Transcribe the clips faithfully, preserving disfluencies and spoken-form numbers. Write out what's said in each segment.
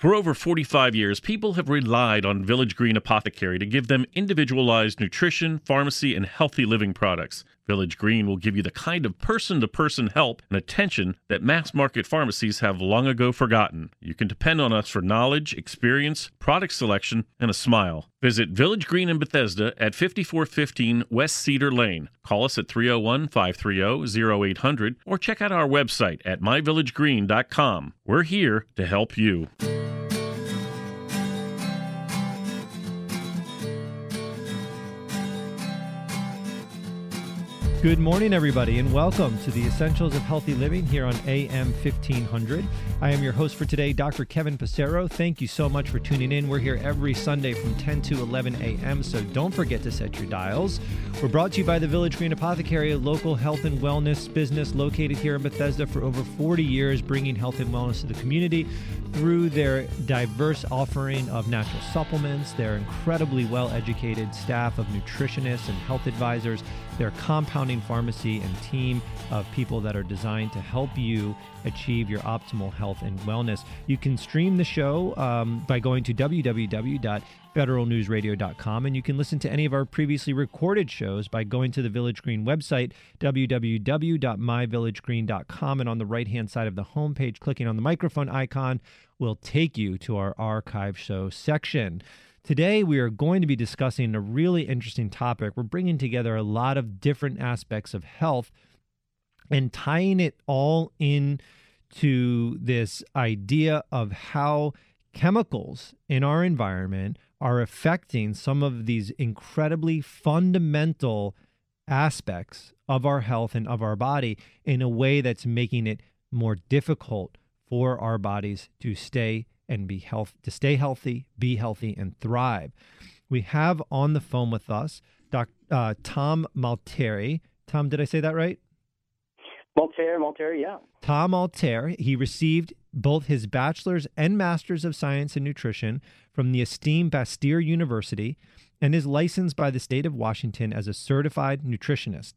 For over forty-five years, people have relied on Village Green Apothecary to give them individualized nutrition, pharmacy, and healthy living products. Village Green will give you the kind of person-to-person help and attention that mass-market pharmacies have long ago forgotten. You can depend on us for knowledge, experience, product selection, and a smile. Visit Village Green in Bethesda at fifty-four fifteen West Cedar Lane. Call us at three oh one, five three oh, oh eight hundred or check out our website at my village green dot com. We're here to help you. Good morning, everybody, and welcome to the Essentials of Healthy Living here on A M fifteen hundred. I am your host for today, Doctor Kevin Passero. Thank you so much for tuning in. We're here every Sunday from ten to eleven a.m., so don't forget to set your dials. We're brought to you by the Village Green Apothecary, a local health and wellness business located here in Bethesda for over forty years, bringing health and wellness to the community through their diverse offering of natural supplements, their incredibly well-educated staff of nutritionists and health advisors, their compounding pharmacy and team of people that are designed to help you achieve your optimal health and wellness. You can stream the show um, by going to w w w dot federal news radio dot com, and you can listen to any of our previously recorded shows by going to the Village Green website, w w w dot my village green dot com, and on the right-hand side of the homepage, clicking on the microphone icon will take you to our archive show section. Today, we are going to be discussing a really interesting topic. We're bringing together a lot of different aspects of health and tying it all in to this idea of how chemicals in our environment are affecting some of these incredibly fundamental aspects of our health and of our body in a way that's making it more difficult for our bodies to stay and be health, to stay healthy, be healthy, and thrive. We have on the phone with us Doctor Uh, Tom Malterre. Tom, did I say that right? Malterre, Malterre, yeah. Tom Malterre. He received both his bachelor's and master's of science in nutrition from the esteemed Bastyr University and is licensed by the state of Washington as a certified nutritionist.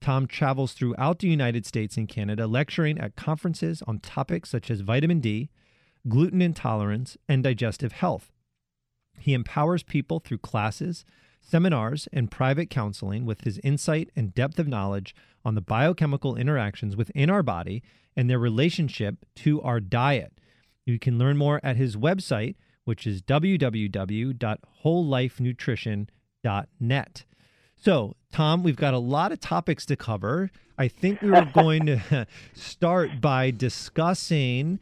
Tom travels throughout the United States and Canada, lecturing at conferences on topics such as vitamin D, gluten intolerance, and digestive health. He empowers people through classes, seminars, and private counseling with his insight and depth of knowledge on the biochemical interactions within our body and their relationship to our diet. You can learn more at his website, which is w w w dot whole life nutrition dot net. So, Tom, we've got a lot of topics to cover. I think we were going to start by discussing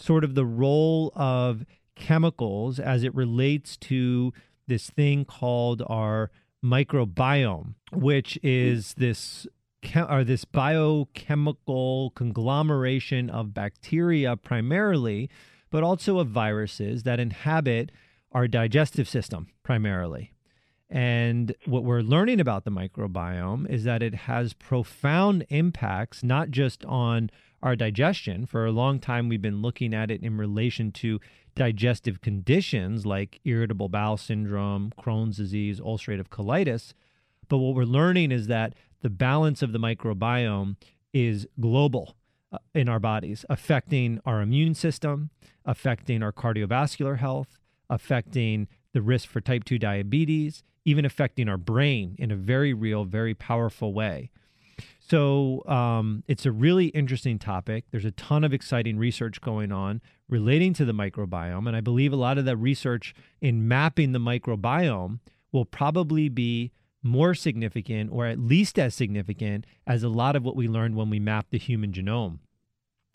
sort of the role of chemicals as it relates to this thing called our microbiome, which is this or this biochemical conglomeration of bacteria primarily, but also of viruses that inhabit our digestive system primarily. And what we're learning about the microbiome is that it has profound impacts, not just on our digestion. For a long time, we've been looking at it in relation to digestive conditions like irritable bowel syndrome, Crohn's disease, ulcerative colitis. But what we're learning is that the balance of the microbiome is global in our bodies, affecting our immune system, affecting our cardiovascular health, affecting the risk for type two diabetes, even affecting our brain in a very real, very powerful way. So um, it's a really interesting topic. There's a ton of exciting research going on relating to the microbiome, and I believe a lot of that research in mapping the microbiome will probably be more significant, or at least as significant, as a lot of what we learned when we mapped the human genome.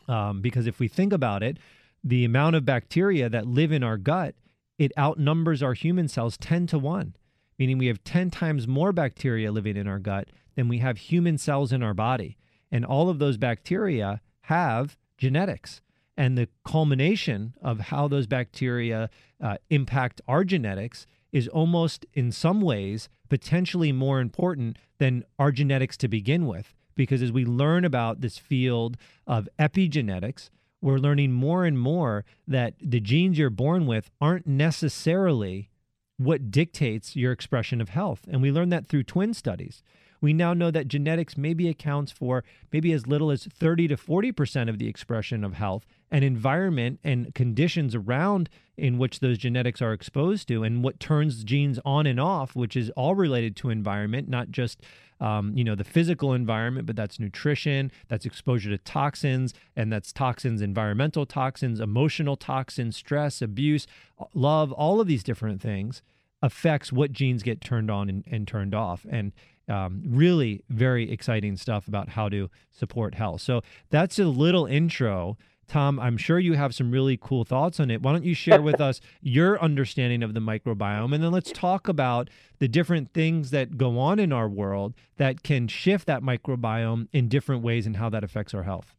Um, because if we think about it, the amount of bacteria that live in our gut, it outnumbers our human cells ten to one, meaning we have ten times more bacteria living in our gut then we have human cells in our body. And all of those bacteria have genetics. And the culmination of how those bacteria uh, impact our genetics is almost, in some ways, potentially more important than our genetics to begin with. Because as we learn about this field of epigenetics, we're learning more and more that the genes you're born with aren't necessarily what dictates your expression of health. And we learn that through twin studies. we now know that genetics maybe accounts for maybe as little as thirty to forty percent of the expression of health, and environment and conditions around in which those genetics are exposed to, and what turns genes on and off, which is all related to environment, not just um, you know, the physical environment, but that's nutrition, that's exposure to toxins, and that's toxins, environmental toxins, emotional toxins, stress, abuse, love, all of these different things affects what genes get turned on and, and turned off. And um, really very exciting stuff about how to support health. So that's a little intro. Tom, I'm sure you have some really cool thoughts on it. Why don't you share with us your understanding of the microbiome, and then let's talk about the different things that go on in our world that can shift that microbiome in different ways and how that affects our health.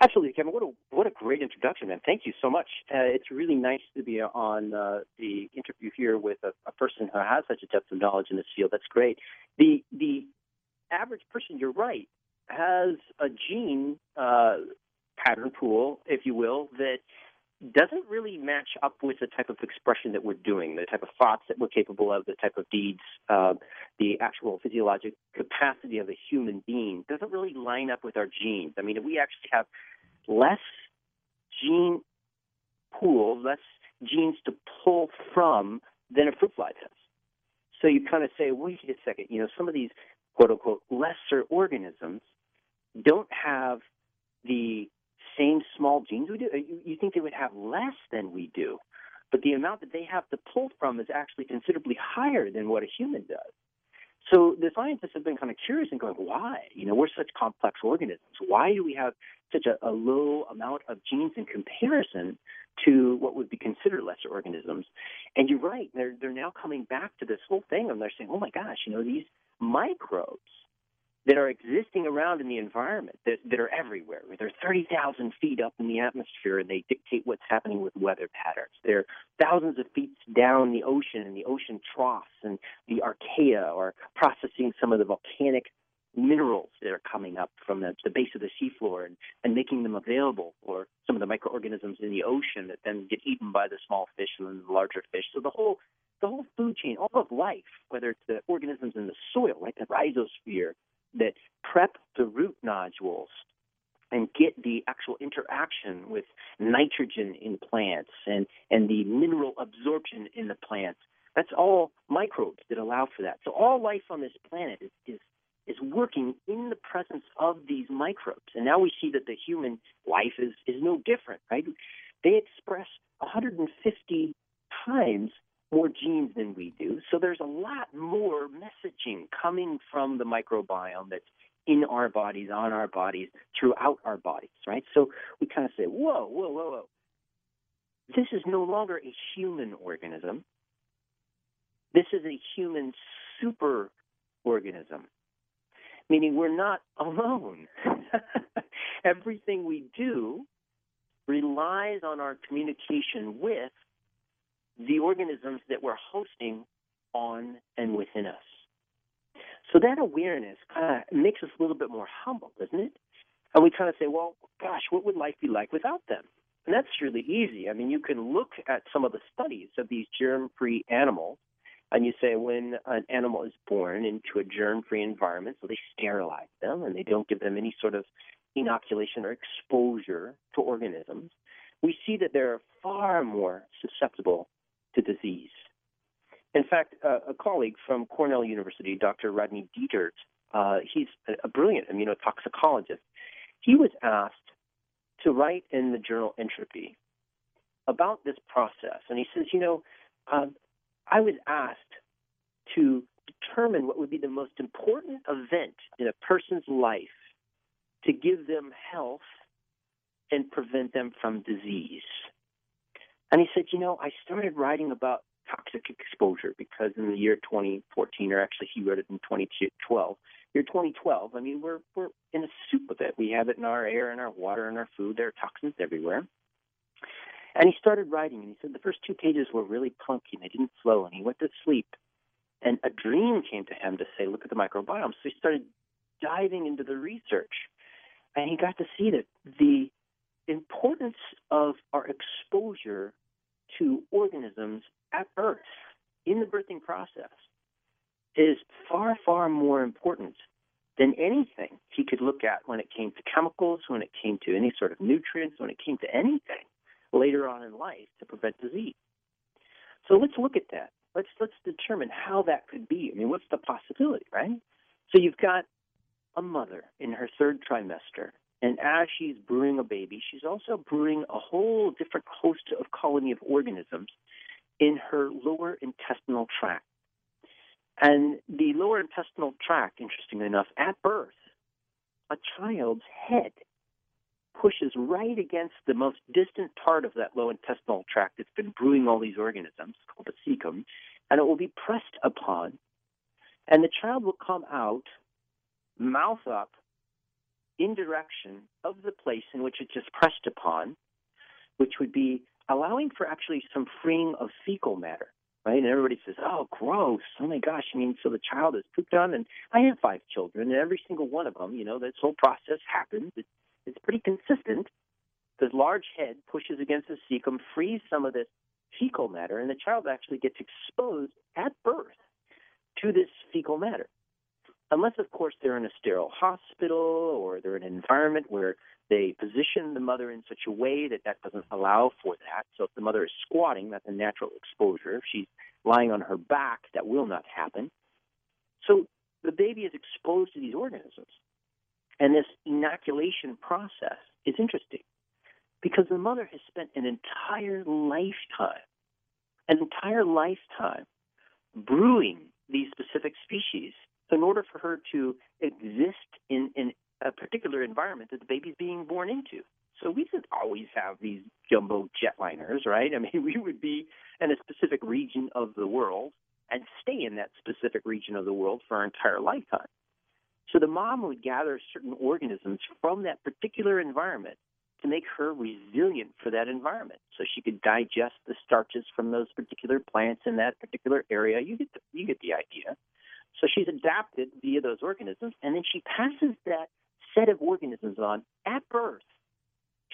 Absolutely, Kevin. What a what a great introduction, man. Thank you so much. Uh, it's really nice to be on uh, the interview here with a, a person who has such a depth of knowledge in this field. That's great. The, the average person, you're right, has a gene uh pattern pool, if you will, that doesn't really match up with the type of expression that we're doing, the type of thoughts that we're capable of, the type of deeds, uh, the actual physiologic capacity of a human being doesn't really line up with our genes. I mean, we actually have less gene pool, less genes to pull from than a fruit fly does. So you kind of say, wait a second, you know, some of these quote-unquote lesser organisms don't have the same small genes we do. You think they would have less than we do, but the amount that they have to pull from is actually considerably higher than what a human does. So the scientists have been kind of curious and going, why? You know, we're such complex organisms. Why do we have such a, a low amount of genes in comparison to what would be considered lesser organisms? And you're right, they're, they're now coming back to this whole thing, and they're saying, oh my gosh, you know, these microbes that are existing around in the environment, that, that are everywhere. They're thirty thousand feet up in the atmosphere, and they dictate what's happening with weather patterns. They're thousands of feet down the ocean and the ocean troughs and the archaea are processing some of the volcanic minerals that are coming up from the, the base of the seafloor and, and making them available for some of the microorganisms in the ocean that then get eaten by the small fish and then the larger fish. So the whole the whole food chain, all of life, whether it's the organisms in the soil, like the rhizosphere, that prep the root nodules and get the actual interaction with nitrogen in plants and, and the mineral absorption in the plants. That's all microbes that allow for that. So all life on this planet is, is, is working in the presence of these microbes. And now we see that the human life is, is no different, right? They express one hundred fifty times more genes than we do. So there's a lot more messaging coming from the microbiome that's in our bodies, on our bodies, throughout our bodies, right? So we kind of say, whoa, whoa, whoa, whoa. This is no longer a human organism. This is a human super organism, meaning we're not alone. Everything we do relies on our communication with the organisms that we're hosting on and within us. So that awareness kind of makes us a little bit more humble, doesn't it? And we kind of say, well, gosh, what would life be like without them? And that's really easy. I mean, you can look at some of the studies of these germ-free animals, and you say when an animal is born into a germ-free environment, so they sterilize them, and they don't give them any sort of inoculation or exposure to organisms, we see that they're far more susceptible to disease. In fact, uh, a colleague from Cornell University, Doctor Rodney Dietert, uh, he's a brilliant immunotoxicologist. He was asked to write in the journal Entropy about this process. And he says, you know, uh, I was asked to determine what would be the most important event in a person's life to give them health and prevent them from disease. And he said, you know, I started writing about toxic exposure because in the year twenty fourteen, or actually he wrote it in twenty twelve, year twenty twelve, I mean, we're we're in a soup of it. We have it in our air, in our water, in our food. There are toxins everywhere. And he started writing, and he said the first two pages were really clunky. They didn't flow, and he went to sleep. And a dream came to him to say, look at the microbiome. So he started diving into the research, and he got to see that the importance of our exposure to organisms at birth, in the birthing process, is far, far more important than anything he could look at when it came to chemicals, when it came to any sort of nutrients, when it came to anything later on in life to prevent disease. So let's look at that. Let's let's determine how that could be. I mean, what's the possibility, right? So you've got a mother in her third trimester, and as she's brewing a baby, she's also brewing a whole different host of colony of organisms in her lower intestinal tract. And the lower intestinal tract, interestingly enough, at birth, a child's head pushes right against the most distant part of that low intestinal tract that's been brewing all these organisms, called the cecum, and it will be pressed upon. And the child will come out, mouth up, in direction of the place in which it just pressed upon, which would be allowing for actually some freeing of fecal matter, right? And everybody says, oh, gross, oh my gosh, I mean, so the child is pooped on, and I have five children, and every single one of them, you know, this whole process happens. It's, it's pretty consistent. The large head pushes against the cecum, frees some of this fecal matter, and the child actually gets exposed at birth to this fecal matter. Unless, of course, they're in a sterile hospital or they're in an environment where they position the mother in such a way that that doesn't allow for that. So if the mother is squatting, that's a natural exposure. If she's lying on her back, that will not happen. So the baby is exposed to these organisms. And this inoculation process is interesting because the mother has spent an entire lifetime, an entire lifetime brewing these specific species. So in order for her to exist in, in a particular environment that the baby's being born into. So we didn't always have these jumbo jetliners, right? I mean, we would be in a specific region of the world and stay in that specific region of the world for our entire lifetime. So the mom would gather certain organisms from that particular environment to make her resilient for that environment. So she could digest the starches from those particular plants in that particular area. You get the, you get the idea. So she's adapted via those organisms, and then she passes that set of organisms on at birth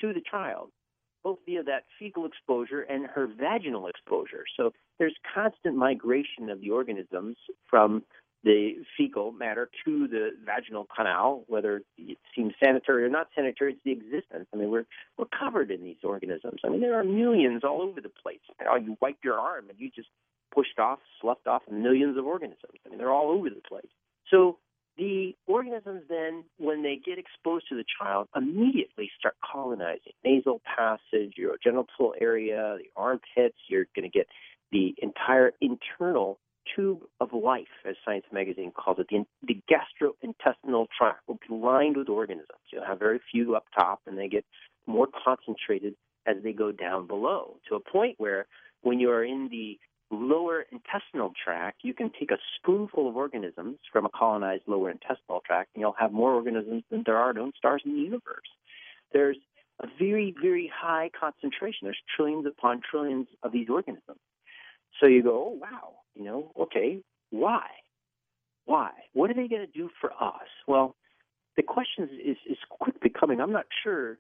to the child, both via that fecal exposure and her vaginal exposure. So there's constant migration of the organisms from the fecal matter to the vaginal canal, whether it seems sanitary or not sanitary, it's the existence. I mean, we're we're covered in these organisms. I mean, there are millions all over the place. You know, you wipe your arm and you just pushed off, sloughed off millions of organisms. I mean, they're all over the place. So the organisms then, when they get exposed to the child, immediately start colonizing nasal passage, your genital area, the armpits. You're going to get the entire internal tube of life, as Science Magazine calls it. The, the gastrointestinal tract will be lined with organisms. You'll have very few up top, and they get more concentrated as they go down below to a point where when you are in the lower intestinal tract, you can take a spoonful of organisms from a colonized lower intestinal tract, and you'll have more organisms than there are known stars in the universe. There's a very, very high concentration. There's trillions upon trillions of these organisms. So you go, oh, wow, you know, okay, why? Why? What are they going to do for us? Well, the question is, is quickly coming. I'm not sure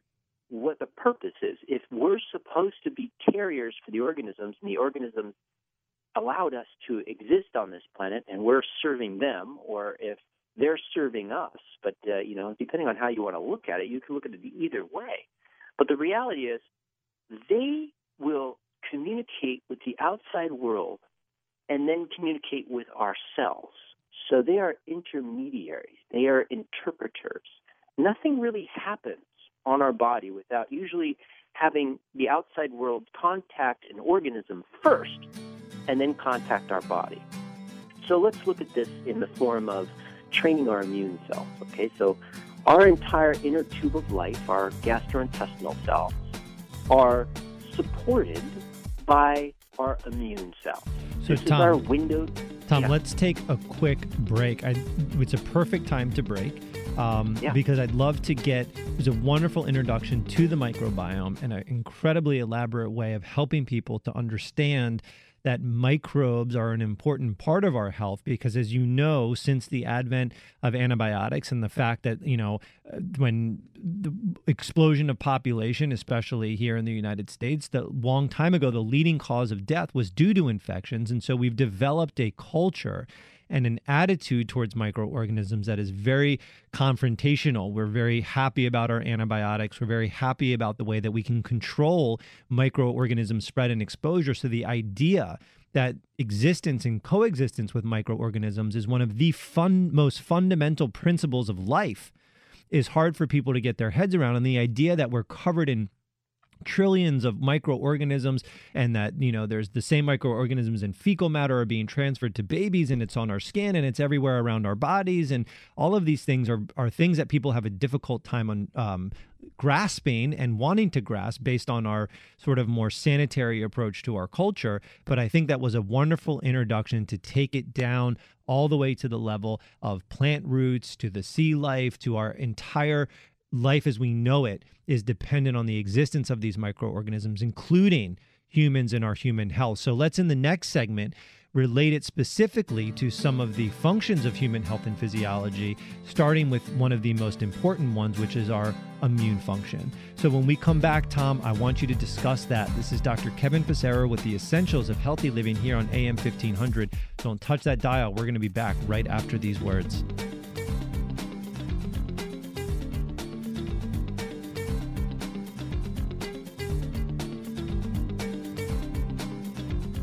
what the purpose is. If we're supposed to be carriers for the organisms, and the organisms allowed us to exist on this planet and we're serving them, or if they're serving us. But, uh, you know, depending on how you want to look at it, you can look at it either way. But the reality is they will communicate with the outside world and then communicate with ourselves. So they are intermediaries. They are interpreters. Nothing really happens on our body without usually having the outside world contact an organism first, and then contact our body. So let's look at this in the form of training our immune cells, okay? So our entire inner tube of life, our gastrointestinal cells, are supported by our immune cells. So this Tom, is our window. Tom, yeah. Let's take a quick break. I, it's a perfect time to break. Um, yeah. Because I'd love to get, it was a wonderful introduction to the microbiome and an incredibly elaborate way of helping people to understand that microbes are an important part of our health because, as you know, since the advent of antibiotics and the fact that, you know, when the explosion of population, especially here in the United States, the long time ago, the leading cause of death was due to infections. And so we've developed a culture and an attitude towards microorganisms that is very confrontational. We're very happy about our antibiotics. We're very happy about the way that we can control microorganism spread and exposure. So the idea that existence and coexistence with microorganisms is one of the fun, most fundamental principles of life is hard for people to get their heads around. And the idea that we're covered in trillions of microorganisms and that, you know, there's the same microorganisms in fecal matter are being transferred to babies and it's on our skin and it's everywhere around our bodies. And all of these things are, are things that people have a difficult time on, um, grasping and wanting to grasp based on our sort of more sanitary approach to our culture. But I think that was a wonderful introduction to take it down all the way to the level of plant roots, to the sea life, to our entire life as we know it is dependent on the existence of these microorganisms, including humans and our human health. So let's, in the next segment, relate it specifically to some of the functions of human health and physiology, starting with one of the most important ones, which is our immune function. So when we come back, Tom, I want you to discuss that. This is Doctor Kevin Passero with the Essentials of Healthy Living here on A M fifteen hundred. Don't touch that dial. We're going to be back right after these words.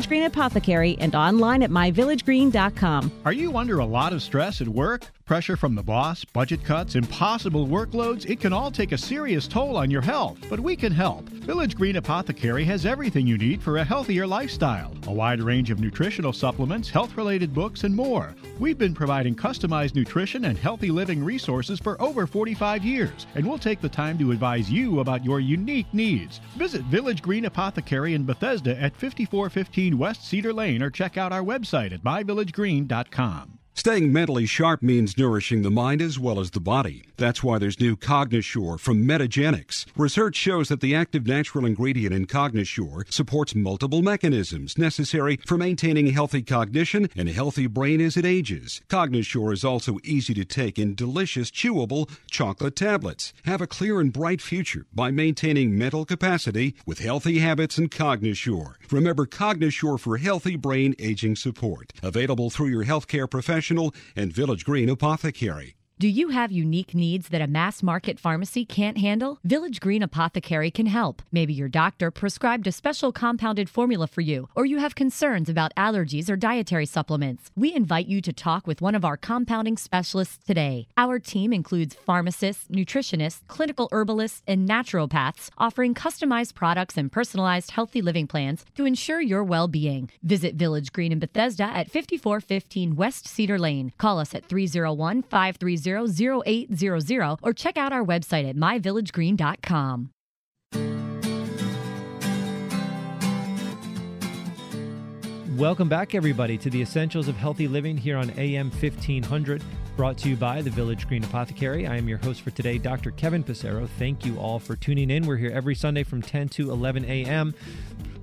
Village Green Apothecary and online at my village green dot com. Are you under a lot of stress at work? Pressure from the boss, budget cuts, impossible workloads, it can all take a serious toll on your health. But we can help. Village Green Apothecary has everything you need for a healthier lifestyle. A wide range of nutritional supplements, health-related books, and more. We've been providing customized nutrition and healthy living resources for over forty-five years, and we'll take the time to advise you about your unique needs. Visit Village Green Apothecary in Bethesda at fifty-four fifteen West Cedar Lane or check out our website at my village green dot com. Staying mentally sharp means nourishing the mind as well as the body. That's why there's new Cognisure from Metagenics. Research shows that the active natural ingredient in Cognisure supports multiple mechanisms necessary for maintaining healthy cognition and a healthy brain as it ages. Cognisure is also easy to take in delicious, chewable chocolate tablets. Have a clear and bright future by maintaining mental capacity with healthy habits and Cognisure. Remember Cognisure for healthy brain aging support. Available through your healthcare professional and Village Green Apothecary. Do you have unique needs that a mass market pharmacy can't handle? Village Green Apothecary can help. Maybe your doctor prescribed a special compounded formula for you, or you have concerns about allergies or dietary supplements. We invite you to talk with one of our compounding specialists today. Our team includes pharmacists, nutritionists, clinical herbalists, and naturopaths, offering customized products and personalized healthy living plans to ensure your well-being. Visit Village Green in Bethesda at fifty-four fifteen West Cedar Lane. Call us at three oh one, five three oh, oh eight hundred or check out our website at my village green dot com. Welcome back, everybody, to the Essentials of Healthy Living here on A M fifteen hundred, brought to you by the Village Green Apothecary. I am your host for today, Doctor Kevin Passero. Thank you all for tuning in. We're here every Sunday from ten to eleven a m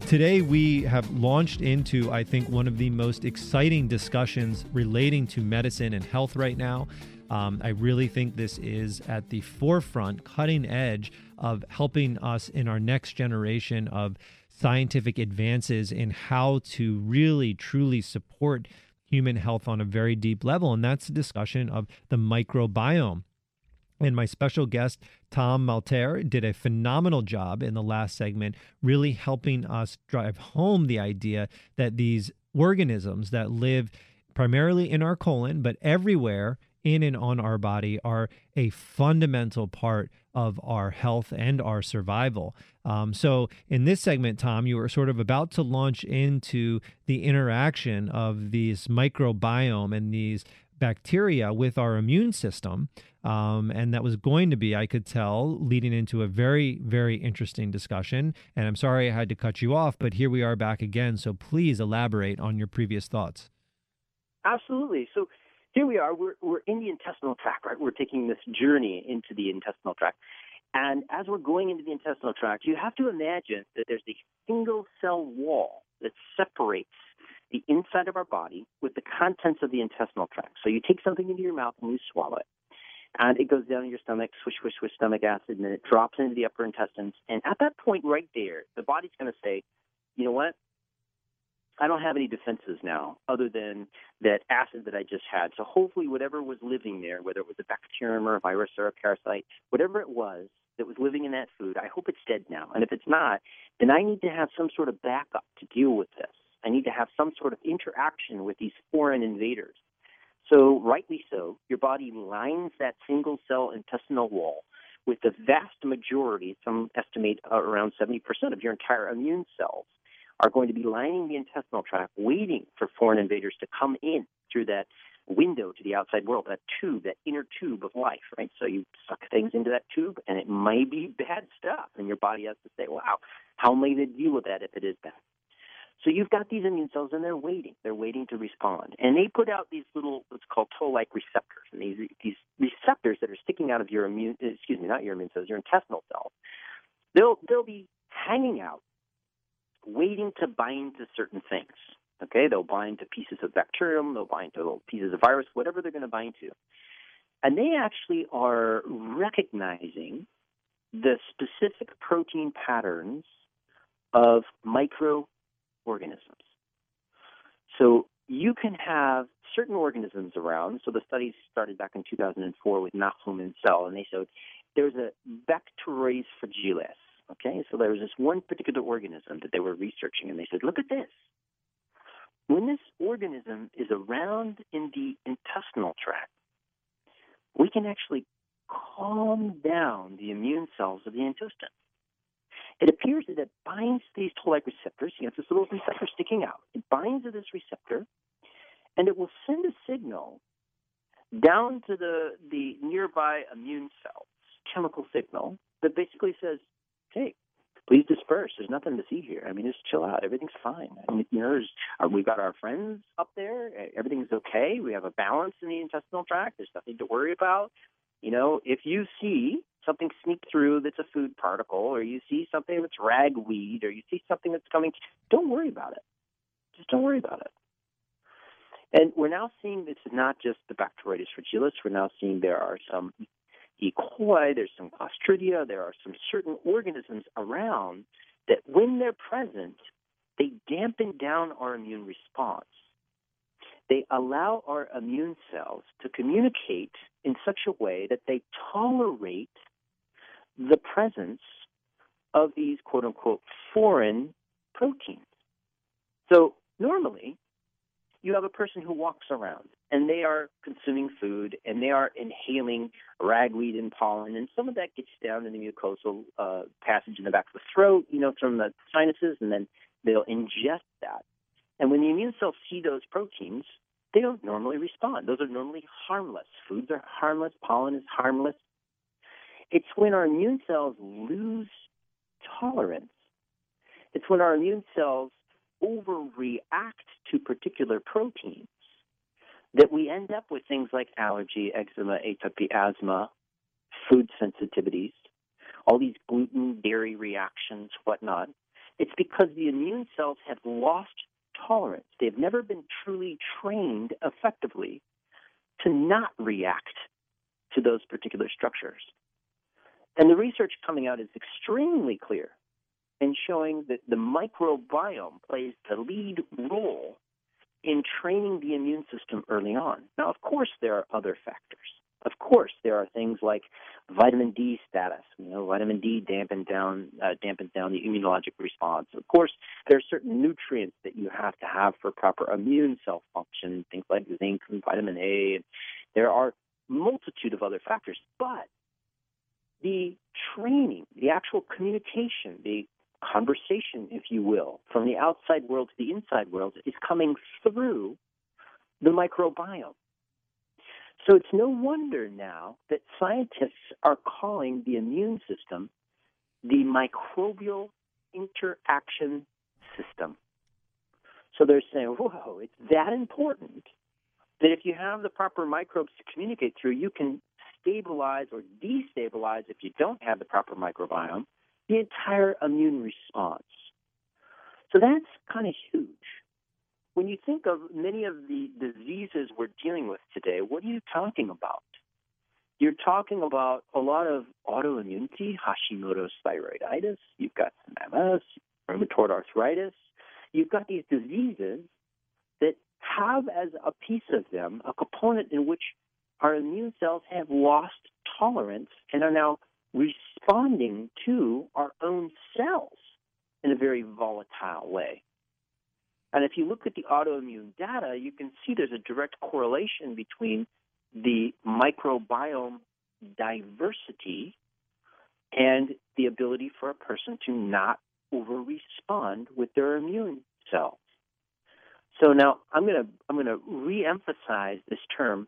Today, we have launched into, I think, one of the most exciting discussions relating to medicine and health right now. Um, I really think this is at the forefront, cutting edge of helping us in our next generation of scientific advances in how to really, truly support human health on a very deep level. And that's a discussion of the microbiome. And my special guest, Tom Malterre, did a phenomenal job in the last segment, really helping us drive home the idea that these organisms that live primarily in our colon, but everywhere in and on our body, are a fundamental part of our health and our survival. Um, so in this segment, Tom, you were sort of about to launch into the interaction of these microbiome and these bacteria with our immune system. Um, and that was going to be, I could tell, leading into a very, very interesting discussion. And I'm sorry I had to cut you off, but here we are back again. So please elaborate on your previous thoughts. Absolutely. So here we are. We're, we're in the intestinal tract, right? We're taking this journey into the intestinal tract. And as we're going into the intestinal tract, you have to imagine that there's a single cell wall that separates the inside of our body with the contents of the intestinal tract. So you take something into your mouth and you swallow it. And it goes down in your stomach, swish, swish, swish, stomach acid, and then it drops into the upper intestines. And at that point right there, the body's going to say, you know what? I don't have any defenses now other than that acid that I just had. So hopefully whatever was living there, whether it was a bacterium or a virus or a parasite, whatever it was that was living in that food, I hope it's dead now. And if it's not, then I need to have some sort of backup to deal with this. I need to have some sort of interaction with these foreign invaders. So rightly so, your body lines that single-cell intestinal wall with the vast majority, some estimate around seventy percent of your entire immune cells, are going to be lining the intestinal tract, waiting for foreign invaders to come in through that window to the outside world, that tube, that inner tube of life, right? So you suck things into that tube, and it might be bad stuff, and your body has to say, wow, how am I going to deal with that if it is bad? So you've got these immune cells, and they're waiting. They're waiting to respond. And they put out these little, what's called toll-like receptors, and these, these receptors that are sticking out of your immune, excuse me, not your immune cells, your intestinal cells. They'll, they'll be hanging out, waiting to bind to certain things, okay? They'll bind to pieces of bacterium, they'll bind to little pieces of virus, whatever they're going to bind to. And they actually are recognizing the specific protein patterns of microorganisms. So you can have certain organisms around. So the studies started back in two thousand four with Nahum and Sell, and they showed there's a Bacteroides fragilis. Okay, so there was this one particular organism that they were researching, and they said, look at this. When this organism is around in the intestinal tract, we can actually calm down the immune cells of the intestine. It appears that it binds these toll-like receptors. You have this little receptor sticking out. It binds to this receptor, and it will send a signal down to the, the nearby immune cells, chemical signal, that basically says, hey, please disperse. There's nothing to see here. I mean, just chill out. Everything's fine. I mean, you know, uh, we've got our friends up there. Everything's okay. We have a balance in the intestinal tract. There's nothing to worry about. You know, if you see something sneak through that's a food particle, or you see something that's ragweed, or you see something that's coming, don't worry about it. Just don't worry about it. And we're now seeing this is not just the Bacteroides fragilis. We're now seeing there are some E. coli, there's some Clostridia, there are some certain organisms around that when they're present, they dampen down our immune response. They allow our immune cells to communicate in such a way that they tolerate the presence of these quote-unquote foreign proteins. So normally, you have a person who walks around, and they are consuming food, and they are inhaling ragweed and pollen, and some of that gets down in the mucosal uh, passage in the back of the throat, you know, from the sinuses, and then they'll ingest that. And when the immune cells see those proteins, they don't normally respond. Those are normally harmless. Foods are harmless. Pollen is harmless. It's when our immune cells lose tolerance. It's when our immune cells overreact to particular proteins that we end up with things like allergy, eczema, atopy, asthma, food sensitivities, all these gluten, dairy reactions, whatnot. It's because the immune cells have lost tolerance. They've never been truly trained effectively to not react to those particular structures. And the research coming out is extremely clear in showing that the microbiome plays the lead role in training the immune system early on. Now, of course, there are other factors. Of course, there are things like vitamin D status. You know, vitamin D dampens down uh, dampens down the immunologic response. Of course, there are certain nutrients that you have to have for proper immune cell function, things like zinc and vitamin A. And there are a multitude of other factors, but the training, the actual communication, the conversation, if you will, from the outside world to the inside world is coming through the microbiome. So it's no wonder now that scientists are calling the immune system the microbial interaction system. So they're saying, whoa, it's that important that if you have the proper microbes to communicate through, you can stabilize or destabilize, if you don't have the proper microbiome, the entire immune response. So that's kind of huge. When you think of many of the diseases we're dealing with today, what are you talking about? You're talking about a lot of autoimmunity, Hashimoto's thyroiditis, you've got M S, rheumatoid arthritis. You've got these diseases that have as a piece of them a component in which our immune cells have lost tolerance and are now responding to our own cells in a very volatile way. And if you look at the autoimmune data, you can see there's a direct correlation between the microbiome diversity and the ability for a person to not over-respond with their immune cells. So now I'm going to I'm going to re-emphasize this term,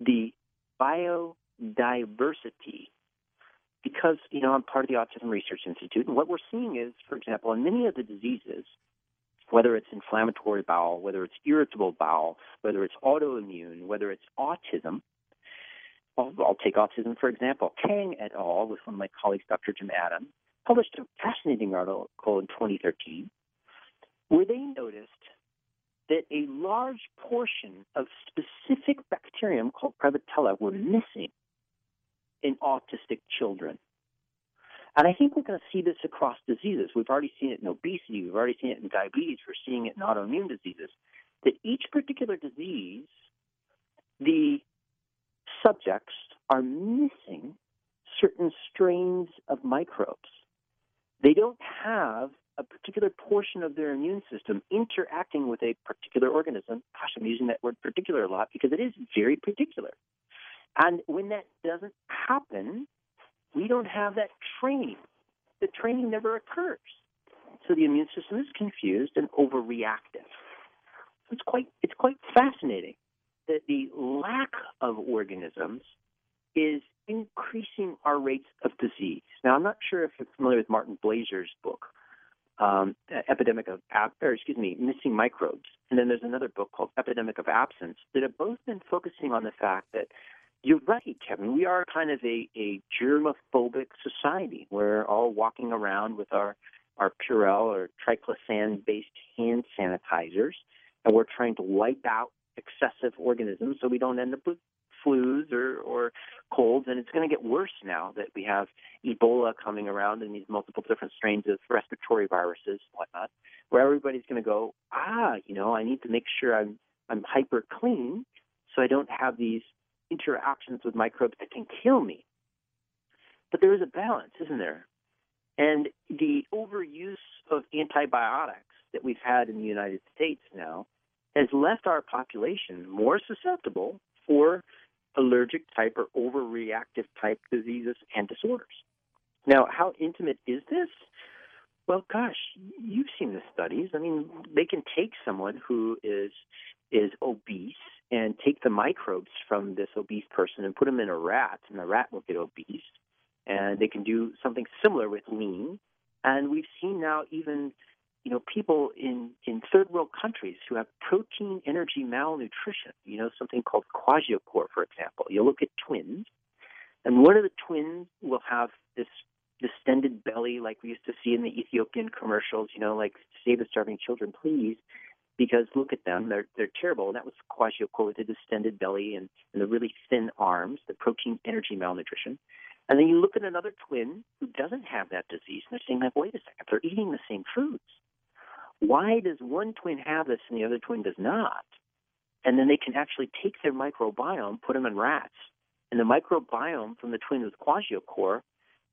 the biodiversity, because, you know, I'm part of the Autism Research Institute, and what we're seeing is, for example, in many of the diseases, whether it's inflammatory bowel, whether it's irritable bowel, whether it's autoimmune, whether it's autism, I'll, I'll take autism for example. Kang et al., with one of my colleagues, Doctor Jim Adams, published a fascinating article in twenty thirteen where they noticed that a large portion of specific bacterium called Prevotella were missing in autistic children. And I think we're going to see this across diseases. We've already seen it in obesity. We've already seen it in diabetes. We're seeing it in autoimmune diseases. That each particular disease, the subjects are missing certain strains of microbes. They don't have a particular portion of their immune system interacting with a particular organism. Gosh, I'm using that word particular a lot because it is very particular. And when that doesn't happen, we don't have that training. The training never occurs. So the immune system is confused and overreactive. It's quite, it's quite fascinating that the lack of organisms is increasing our rates of disease. Now, I'm not sure if you're familiar with Martin Blazer's book, um, Epidemic of Ab- or excuse me, Missing Microbes. And then there's another book called Epidemic of Absence that have both been focusing on the fact that you're right, Kevin. We are kind of a, a germophobic society. We're all walking around with our, our Purell or triclosan-based hand sanitizers, and we're trying to wipe out excessive organisms so we don't end up with flus or, or colds. And it's going to get worse now that we have Ebola coming around and these multiple different strains of respiratory viruses and whatnot, where everybody's going to go, ah, you know, I need to make sure I'm, I'm hyper clean so I don't have these interactions with microbes that can kill me. But there is a balance, isn't there? And the overuse of antibiotics that we've had in the United States now has left our population more susceptible for allergic type or overreactive type diseases and disorders. Now, how intimate is this? Well, gosh, you've seen the studies. I mean, they can take someone who is is obese and take the microbes from this obese person and put them in a rat, and the rat will get obese. And they can do something similar with lean. And we've seen now even, you know, people in, in third world countries who have protein energy malnutrition, you know, something called kwashiorkor, for example. You look at twins, and one of the twins will have this distended belly like we used to see in the Ethiopian commercials, you know, like save the starving children, please, because look at them, they're they're terrible. And that was kwashiorkor with the distended belly and, and the really thin arms, the protein energy malnutrition. And then you look at another twin who doesn't have that disease, and they're saying, like, wait a second, they're eating the same foods. Why does one twin have this and the other twin does not? And then they can actually take their microbiome, put them in rats. And the microbiome from the twin with kwashiorkor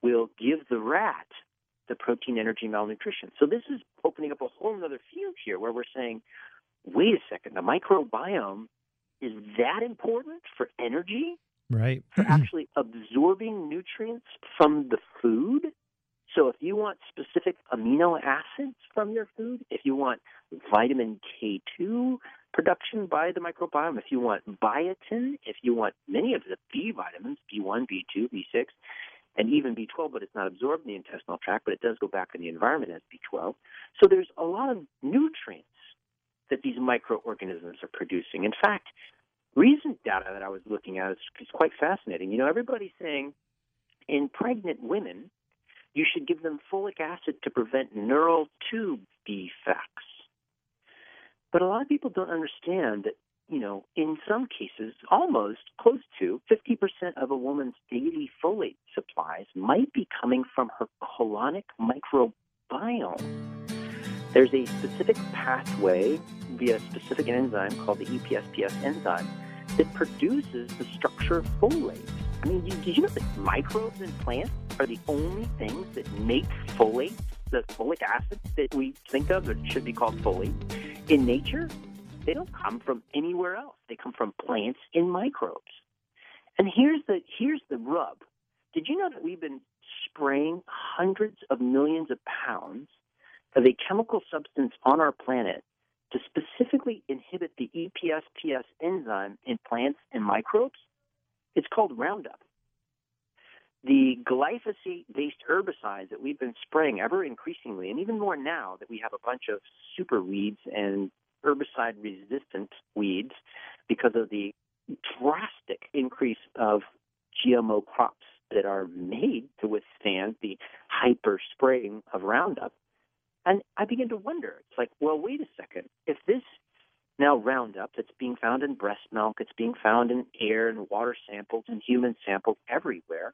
will give the rat the protein, energy, malnutrition. So this is opening up a whole other field here where we're saying, wait a second, the microbiome is that important for energy? Right. For actually absorbing nutrients from the food? So if you want specific amino acids from your food, if you want vitamin K two production by the microbiome, if you want biotin, if you want many of the B vitamins, B one, B two, B six, and even B twelve, but it's not absorbed in the intestinal tract, but it does go back in the environment as B twelve. So there's a lot of nutrients that these microorganisms are producing. In fact, recent data that I was looking at is, is quite fascinating. You know, everybody's saying in pregnant women, you should give them folic acid to prevent neural tube defects. But a lot of people don't understand that, you know, in some cases, almost close to fifty percent of a woman's daily folate supplies might be coming from her colonic microbiome. There's a specific pathway via a specific enzyme called the E P S P S enzyme that produces the structure of folate. I mean, did you know that microbes in plants are the only things that make folate, the folic acid that we think of that should be called folate, in nature? They don't come from anywhere else. They come from plants and microbes. And here's the here's the rub. Did you know that we've been spraying hundreds of millions of pounds of a chemical substance on our planet to specifically inhibit the E P S P S enzyme in plants and microbes? It's called Roundup. The glyphosate-based herbicides that we've been spraying ever increasingly, and even more now that we have a bunch of super weeds and herbicide-resistant weeds because of the drastic increase of G M O crops that are made to withstand the hyper-spraying of Roundup. And I begin to wonder, it's like, well, wait a second, if this now Roundup that's being found in breast milk, it's being found in air and water samples and human samples everywhere,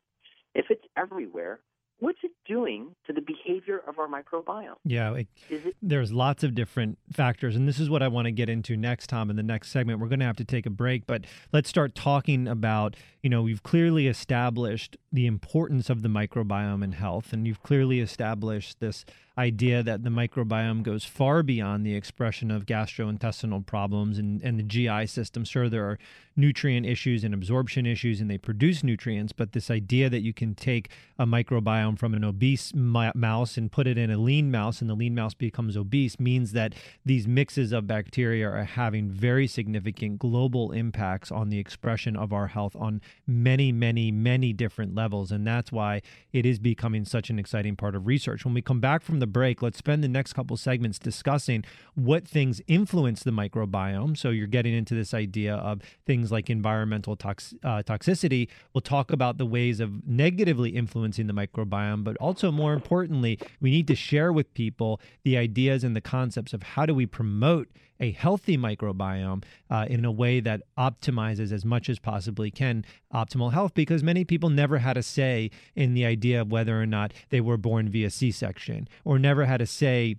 if it's everywhere, what's it doing to the behavior of our microbiome? Yeah, it, it, there's lots of different factors, and this is what I want to get into next, Tom, in the next segment. We're going to have to take a break, but let's start talking about, you know, we've clearly established the importance of the microbiome in health, and you've clearly established this idea that the microbiome goes far beyond the expression of gastrointestinal problems and, and the G I system. Sure, there are nutrient issues and absorption issues, and they produce nutrients, but this idea that you can take a microbiome from an obese mouse and put it in a lean mouse and the lean mouse becomes obese means that these mixes of bacteria are having very significant global impacts on the expression of our health on many, many, many different levels. And that's why it is becoming such an exciting part of research. When we come back from the break, let's spend the next couple segments discussing what things influence the microbiome. So you're getting into this idea of things like environmental tox- uh, toxicity. We'll talk about the ways of negatively influencing the microbiome. But also, more importantly, we need to share with people the ideas and the concepts of how do we promote a healthy microbiome uh, in a way that optimizes as much as possibly can optimal health, because many people never had a say in the idea of whether or not they were born via C-section, or never had a say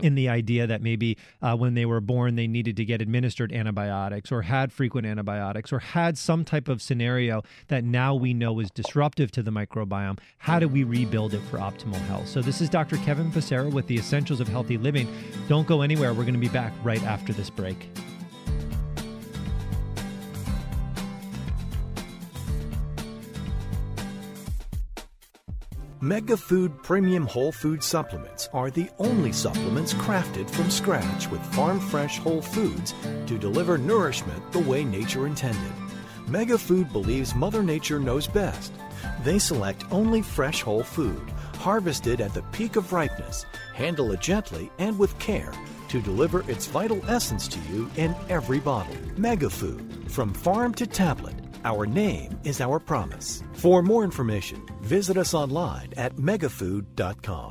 in the idea that maybe uh, when they were born, they needed to get administered antibiotics or had frequent antibiotics or had some type of scenario that now we know is disruptive to the microbiome. How do we rebuild it for optimal health? So this is Doctor Kevin Passero with the Essentials of Healthy Living. Don't go anywhere. We're going to be back right after this break. Megafood Premium Whole Food Supplements are the only supplements crafted from scratch with farm-fresh whole foods to deliver nourishment the way nature intended. Megafood believes Mother Nature knows best. They select only fresh whole food, harvested at the peak of ripeness, handle it gently and with care to deliver its vital essence to you in every bottle. Megafood, from farm to tablet. Our name is our promise. For more information, visit us online at megafood dot com.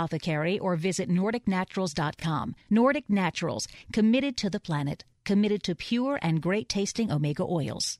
Apothecary or visit nordic naturals dot com. Nordic Naturals, committed to the planet, committed to pure and great-tasting omega oils.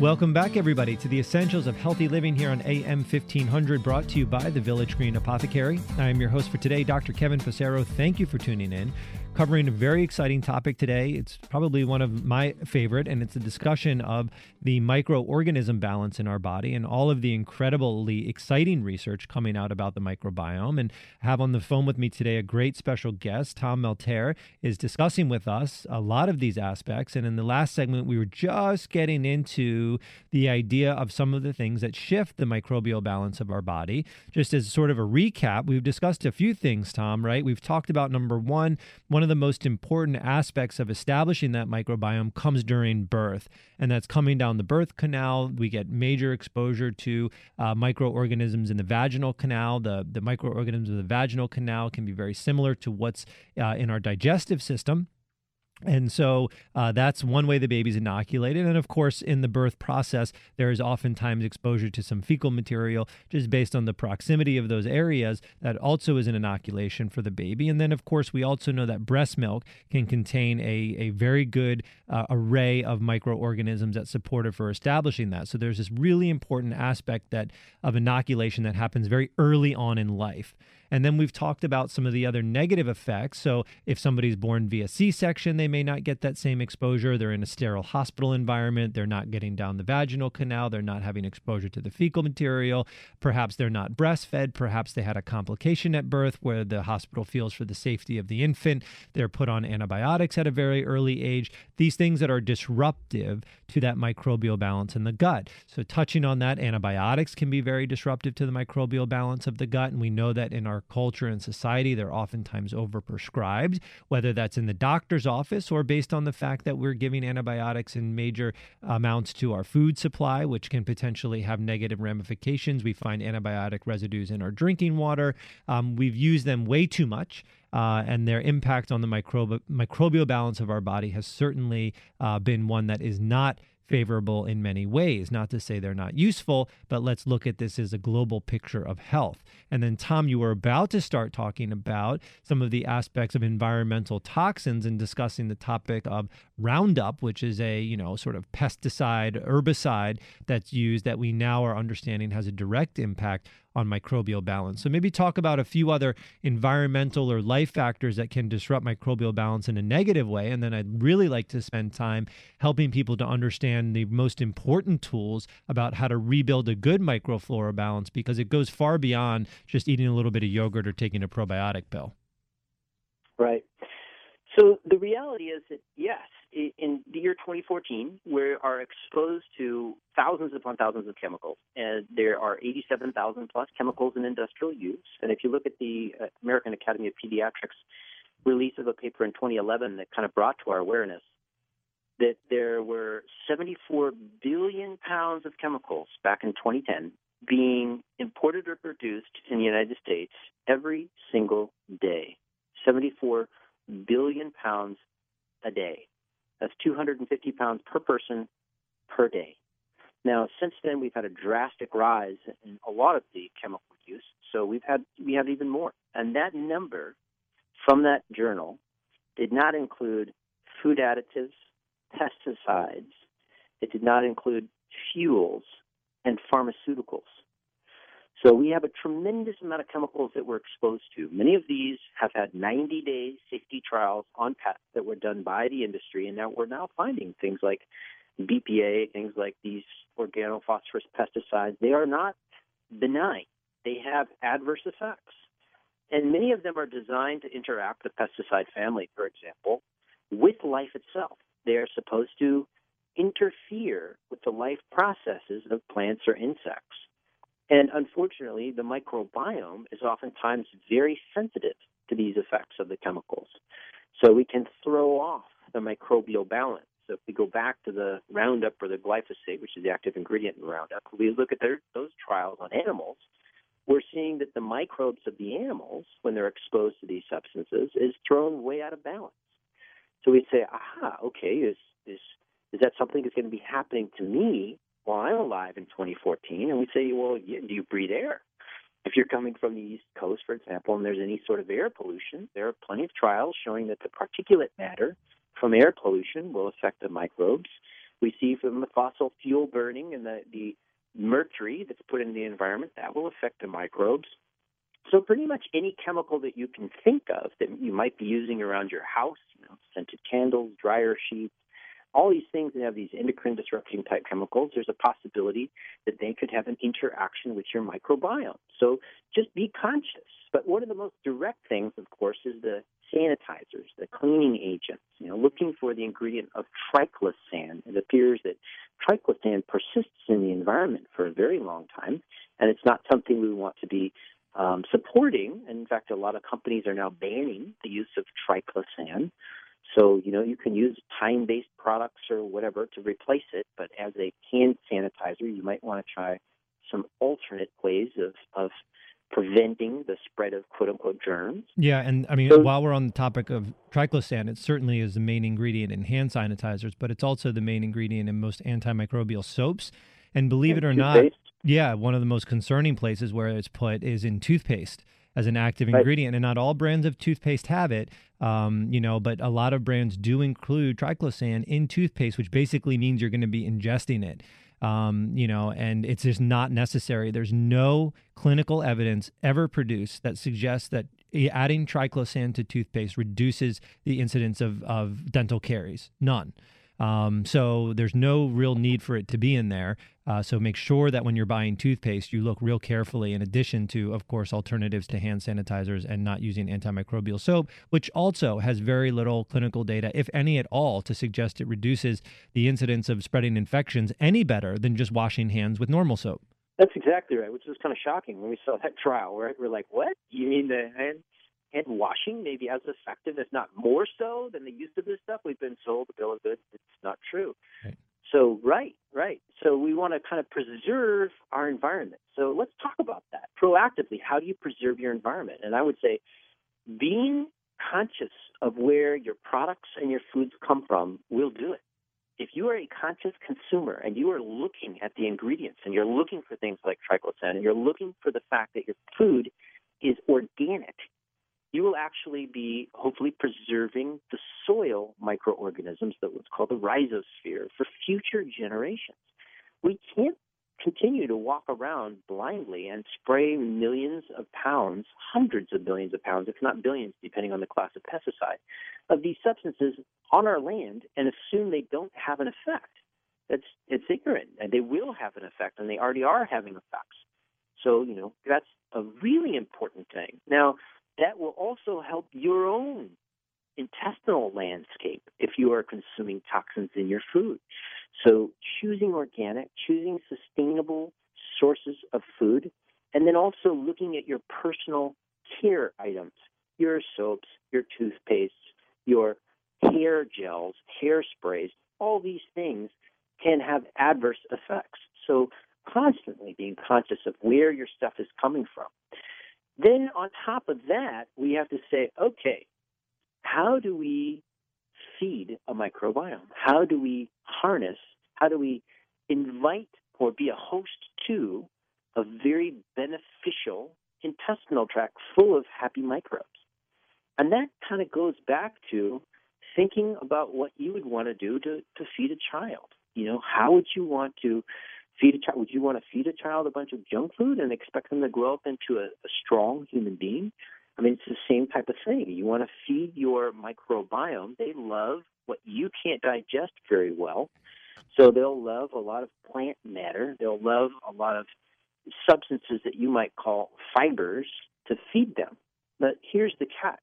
Welcome back, everybody, to the Essentials of Healthy Living here on A M fifteen hundred, brought to you by the Village Green Apothecary. I am your host for today, Doctor Kevin Passero. Thank you for tuning in. Covering a very exciting topic today. It's probably one of my favorite, and it's a discussion of the microorganism balance in our body and all of the incredibly exciting research coming out about the microbiome. And I have on the phone with me today a great special guest. Tom Malterre is discussing with us a lot of these aspects. And in the last segment, we were just getting into the idea of some of the things that shift the microbial balance of our body. Just as sort of a recap, we've discussed a few things, Tom, right? We've talked about number one, one One of the most important aspects of establishing that microbiome comes during birth, and that's coming down the birth canal. We get major exposure to uh, microorganisms in the vaginal canal. The, the microorganisms of the vaginal canal can be very similar to what's uh, in our digestive system. And so uh, that's one way the baby's inoculated. And of course, in the birth process, there is oftentimes exposure to some fecal material just based on the proximity of those areas. That also is an inoculation for the baby. And then, of course, we also know that breast milk can contain a, a very good uh, array of microorganisms that's supportive for establishing that. So there's this really important aspect that of inoculation that happens very early on in life. And then we've talked about some of the other negative effects. So if somebody's born via C-section, they may not get that same exposure. They're in a sterile hospital environment. They're not getting down the vaginal canal. They're not having exposure to the fecal material. Perhaps they're not breastfed. Perhaps they had a complication at birth where the hospital feels for the safety of the infant. They're put on antibiotics at a very early age. These things that are disruptive to that microbial balance in the gut. So touching on that, antibiotics can be very disruptive to the microbial balance of the gut. And we know that in our culture and society, they're oftentimes overprescribed, whether that's in the doctor's office or based on the fact that we're giving antibiotics in major amounts to our food supply, which can potentially have negative ramifications. We find antibiotic residues in our drinking water. Um, we've used them way too much. Uh, and their impact on the microbi- microbial balance of our body has certainly uh, been one that is not favorable in many ways. Not to say they're not useful, but let's look at this as a global picture of health. And then, Tom, you were about to start talking about some of the aspects of environmental toxins and discussing the topic of Roundup, which is a, you know, sort of pesticide, herbicide that's used that we now are understanding has a direct impact on microbial balance. So maybe talk about a few other environmental or life factors that can disrupt microbial balance in a negative way. And then I'd really like to spend time helping people to understand the most important tools about how to rebuild a good microflora balance, because it goes far beyond just eating a little bit of yogurt or taking a probiotic pill. Right. So the reality is that, yes, in the year twenty fourteen, we are exposed to thousands upon thousands of chemicals, and there are eighty-seven thousand plus chemicals in industrial use. And if you look at the American Academy of Pediatrics release of a paper in twenty eleven that kind of brought to our awareness that there were seventy-four billion pounds of chemicals back in twenty ten being imported or produced in the United States every single day, seventy-four billion pounds a day. That's two hundred fifty pounds per person per day. Now, since then, we've had a drastic rise in a lot of the chemical use, so we've had we have even more. And that number from that journal did not include food additives, pesticides. It did not include fuels and pharmaceuticals. So we have a tremendous amount of chemicals that we're exposed to. Many of these have had ninety-day safety trials on pets that were done by the industry, and now we're now finding things like B P A, things like these organophosphorus pesticides. They are not benign. They have adverse effects. And many of them are designed to interact with the pesticide family, for example, with life itself. They are supposed to interfere with the life processes of plants or insects. And unfortunately, the microbiome is oftentimes very sensitive to these effects of the chemicals. So we can throw off the microbial balance. So if we go back to the Roundup or the glyphosate, which is the active ingredient in Roundup, we look at their, those trials on animals, we're seeing that the microbes of the animals, when they're exposed to these substances, is thrown way out of balance. So we say, aha, okay, is, is, is that something that's going to be happening to me while I'm alive in twenty fourteen, and we say, well, yeah, do you breathe air? If you're coming from the East Coast, for example, and there's any sort of air pollution, there are plenty of trials showing that the particulate matter from air pollution will affect the microbes. We see from the fossil fuel burning and the, the mercury that's put in the environment, that will affect the microbes. So pretty much any chemical that you can think of that you might be using around your house, you know, scented candles, dryer sheets, all these things that have these endocrine-disrupting type chemicals, there's a possibility that they could have an interaction with your microbiome. So just be conscious. But one of the most direct things, of course, is the sanitizers, the cleaning agents, you know, looking for the ingredient of triclosan. It appears that triclosan persists in the environment for a very long time, and it's not something we want to be um, supporting. And in fact, a lot of companies are now banning the use of triclosan. So, you know, you can use time-based products or whatever to replace it, but as a hand sanitizer, you might want to try some alternate ways of, of preventing the spread of quote-unquote germs. Yeah, and I mean, so, while we're on the topic of triclosan, it certainly is the main ingredient in hand sanitizers, but it's also the main ingredient in most antimicrobial soaps. And believe and it or toothpaste. not, yeah, one of the most concerning places where it's put is in toothpaste as an active ingredient, right. And not all brands of toothpaste have it, um, you know, but a lot of brands do include triclosan in toothpaste, which basically means you're going to be ingesting it, um, you know, and it's just not necessary. There's no clinical evidence ever produced that suggests that adding triclosan to toothpaste reduces the incidence of, of dental caries, none. Um, so there's no real need for it to be in there. Uh, so make sure that when you're buying toothpaste, you look real carefully, in addition to, of course, alternatives to hand sanitizers and not using antimicrobial soap, which also has very little clinical data, if any at all, to suggest it reduces the incidence of spreading infections any better than just washing hands with normal soap. That's exactly right, which was kind of shocking when we saw that trial, right? We're like, what? You mean the hand? And washing may be as effective, if not more so, than the use of this stuff. We've been sold a bill of goods. It's not true. Right. So, right, right. So we want to kind of preserve our environment. So let's talk about that proactively. How do you preserve your environment? And I would say being conscious of where your products and your foods come from will do it. If you are a conscious consumer and you are looking at the ingredients and you're looking for things like triclosan and you're looking for the fact that your food is organic, you will actually be hopefully preserving the soil microorganisms, that what's called the rhizosphere, for future generations. We can't continue to walk around blindly and spray millions of pounds, hundreds of millions of pounds, if not billions, depending on the class of pesticide, of these substances on our land and assume they don't have an effect. That's it's ignorant, and they will have an effect, and they already are having effects. So, you know, that's a really important thing. Now, that will also help your own intestinal landscape if you are consuming toxins in your food. So choosing organic, choosing sustainable sources of food, and then also looking at your personal care items, your soaps, your toothpastes, your hair gels, hair sprays, all these things can have adverse effects. So constantly being conscious of where your stuff is coming from. Then on top of that, we have to say, okay, how do we feed a microbiome? How do we harness, how do we invite or be a host to a very beneficial intestinal tract full of happy microbes? And that kind of goes back to thinking about what you would want to do to, to feed a child. You know, how would you want to feed a child? Would you want to feed a child a bunch of junk food and expect them to grow up into a, a strong human being? I mean, it's the same type of thing. You want to feed your microbiome. They love what you can't digest very well. So they'll love a lot of plant matter. They'll love a lot of substances that you might call fibers to feed them. But here's the catch.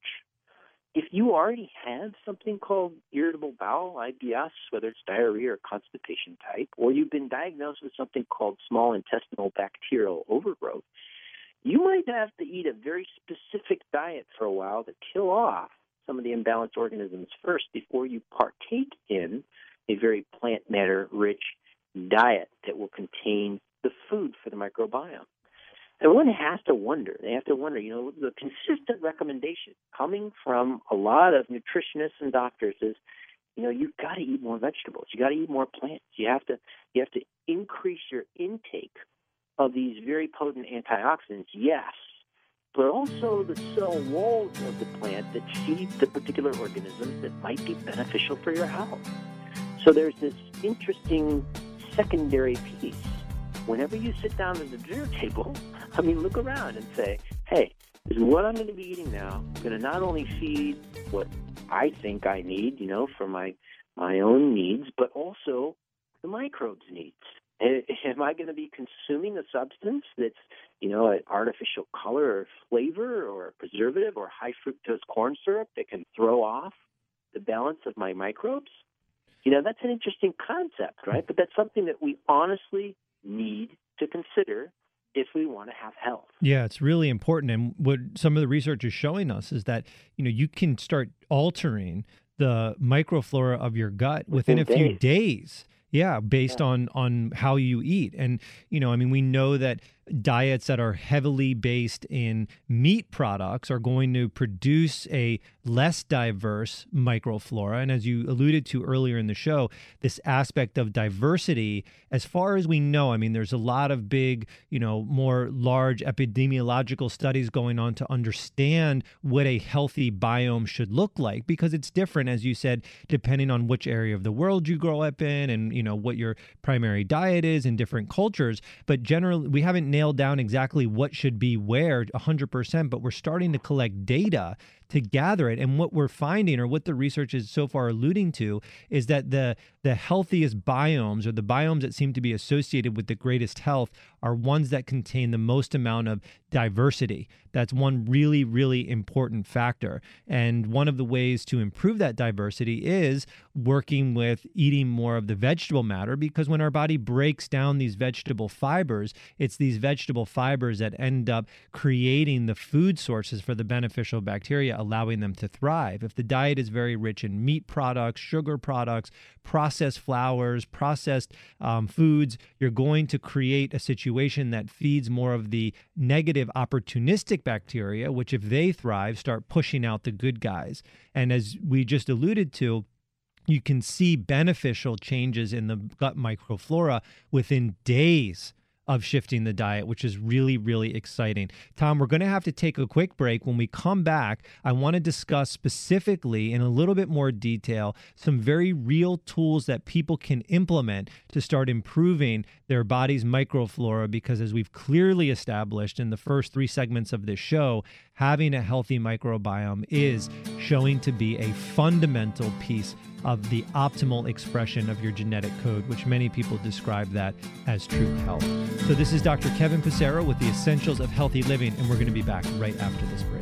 If you already have something called irritable bowel, I B S, whether it's diarrhea or constipation type, or you've been diagnosed with something called small intestinal bacterial overgrowth, you might have to eat a very specific diet for a while to kill off some of the imbalanced organisms first before you partake in a very plant matter-rich diet that will contain the food for the microbiome. And one has to wonder, they have to wonder, you know, the consistent recommendation coming from a lot of nutritionists and doctors is, you know, you've got to eat more vegetables. You've got to eat more plants. You have to, you have to increase your intake of these very potent antioxidants, yes, but also the cell walls of the plant that feed the particular organisms that might be beneficial for your health. So there's this interesting secondary piece. Whenever you sit down at the dinner table, I mean, look around and say, hey, this is what I'm going to be eating now. I'm going to not only feed what I think I need, you know, for my, my own needs, but also the microbes' needs. Am I going to be consuming a substance that's, you know, an artificial color or flavor or a preservative or high fructose corn syrup that can throw off the balance of my microbes? You know, that's an interesting concept, right? But that's something that we honestly need to consider if we want to have health. Yeah, it's really important. And what some of the research is showing us is that, you know, you can start altering the microflora of your gut within, within a days. few days. Yeah, based yeah. on on how you eat. And, you know, I mean, we know that diets that are heavily based in meat products are going to produce a less diverse microflora. And as you alluded to earlier in the show, this aspect of diversity, as far as we know, I mean, there's a lot of big, you know, more large epidemiological studies going on to understand what a healthy biome should look like, because it's different, as you said, depending on which area of the world you grow up in and, you know, what your primary diet is in different cultures. But generally, we haven't nailed down exactly what should be where one hundred percent, but we're starting to collect data to gather it. And what we're finding, or what the research is so far alluding to, is that the the healthiest biomes, or the biomes that seem to be associated with the greatest health, are ones that contain the most amount of diversity. That's one really, really important factor. And one of the ways to improve that diversity is working with eating more of the vegetable matter, because when our body breaks down these vegetable fibers, it's these vegetable fibers that end up creating the food sources for the beneficial bacteria, allowing them to thrive. If the diet is very rich in meat products, sugar products, processed flours, processed um, foods, you're going to create a situation that feeds more of the negative opportunistic bacteria, which if they thrive, start pushing out the good guys. And as we just alluded to, you can see beneficial changes in the gut microflora within days of shifting the diet, which is really, really exciting. Tom, we're going to have to take a quick break. When we come back, I want to discuss specifically in a little bit more detail some very real tools that people can implement to start improving their body's microflora, because as we've clearly established in the first three segments of this show, having a healthy microbiome is showing to be a fundamental piece of the optimal expression of your genetic code, which many people describe that as true health. So this is Doctor Kevin Passero with the Essentials of Healthy Living, and we're going to be back right after this break.